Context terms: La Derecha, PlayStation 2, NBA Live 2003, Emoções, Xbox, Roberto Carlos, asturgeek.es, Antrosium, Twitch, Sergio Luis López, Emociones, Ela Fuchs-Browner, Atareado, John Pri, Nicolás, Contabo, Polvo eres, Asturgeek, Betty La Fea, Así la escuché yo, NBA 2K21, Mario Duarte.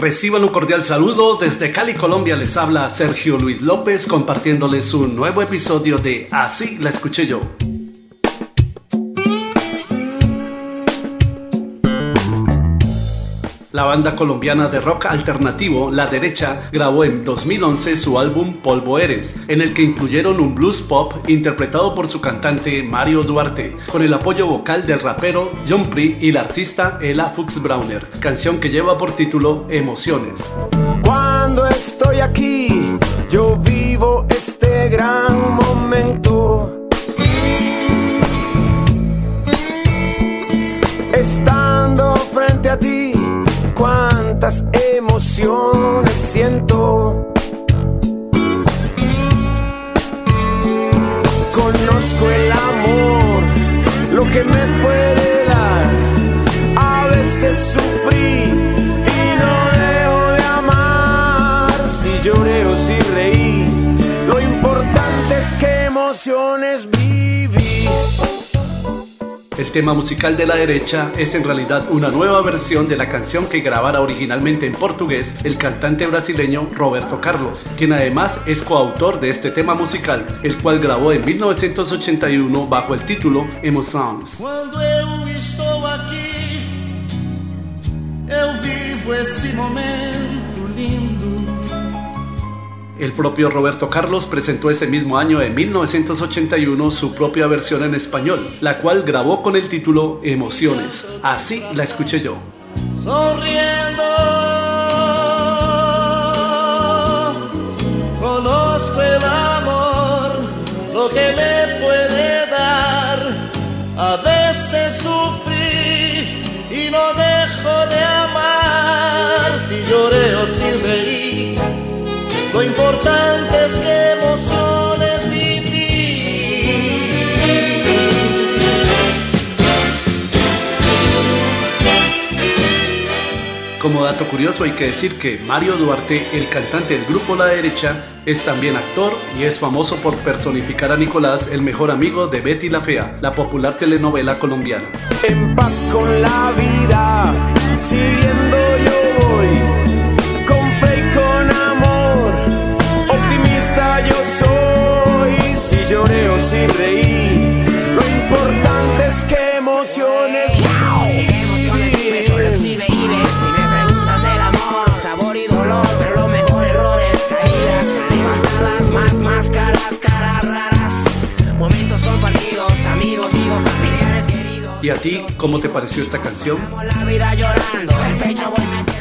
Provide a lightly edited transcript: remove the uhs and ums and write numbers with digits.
Reciban un cordial saludo. Desde Cali, Colombia, les habla Sergio Luis López compartiéndoles un nuevo episodio de Así la escuché yo. La banda colombiana de rock alternativo La Derecha grabó en 2011 su álbum Polvo Eres, en el que incluyeron un blues pop interpretado por su cantante Mario Duarte, con el apoyo vocal del rapero John Pri y la artista Ela Fuchs-Browner, canción que lleva por título Emociones. Cuando estoy aquí, yo vivo este gran momento. Estando frente a ti, cuántas emociones siento. Conozco el amor, lo que me puede dar. A veces sufrí y no dejo de amar. Si lloré o si reí, lo importante es que emociones viví. El tema musical de La Derecha es en realidad una nueva versión de la canción que grabara originalmente en portugués el cantante brasileño Roberto Carlos, quien además es coautor de este tema musical, el cual grabó en 1981 bajo el título Emoções. Cuando yo estoy aquí, yo vivo ese momento lindo. El propio Roberto Carlos presentó ese mismo año de 1981 su propia versión en español, la cual grabó con el título Emociones. Así la escuché yo. Sonriendo, conozco el amor, lo que me puede dar. A veces sufrí y no dejo de amar. Si lloré o si reí, lo importante es que emociones viví. Como dato curioso hay que decir que Mario Duarte, el cantante del grupo La Derecha, es también actor y es famoso por personificar a Nicolás, el mejor amigo de Betty La Fea, la popular telenovela colombiana. En paz con la vida, siguiendo yo voy. Si reí, lo importante es que emociones. Emociones vive, solo exhibe y ve. Si me preguntas del amor, sabor y dolor, pero lo mejor errores, caídas, levantadas, más caras, caras raras, momentos compartidos, amigos, hijos, familiares queridos. ¿Y a ti cómo te pareció esta canción? La vida llorando, el pecho voy metiendo.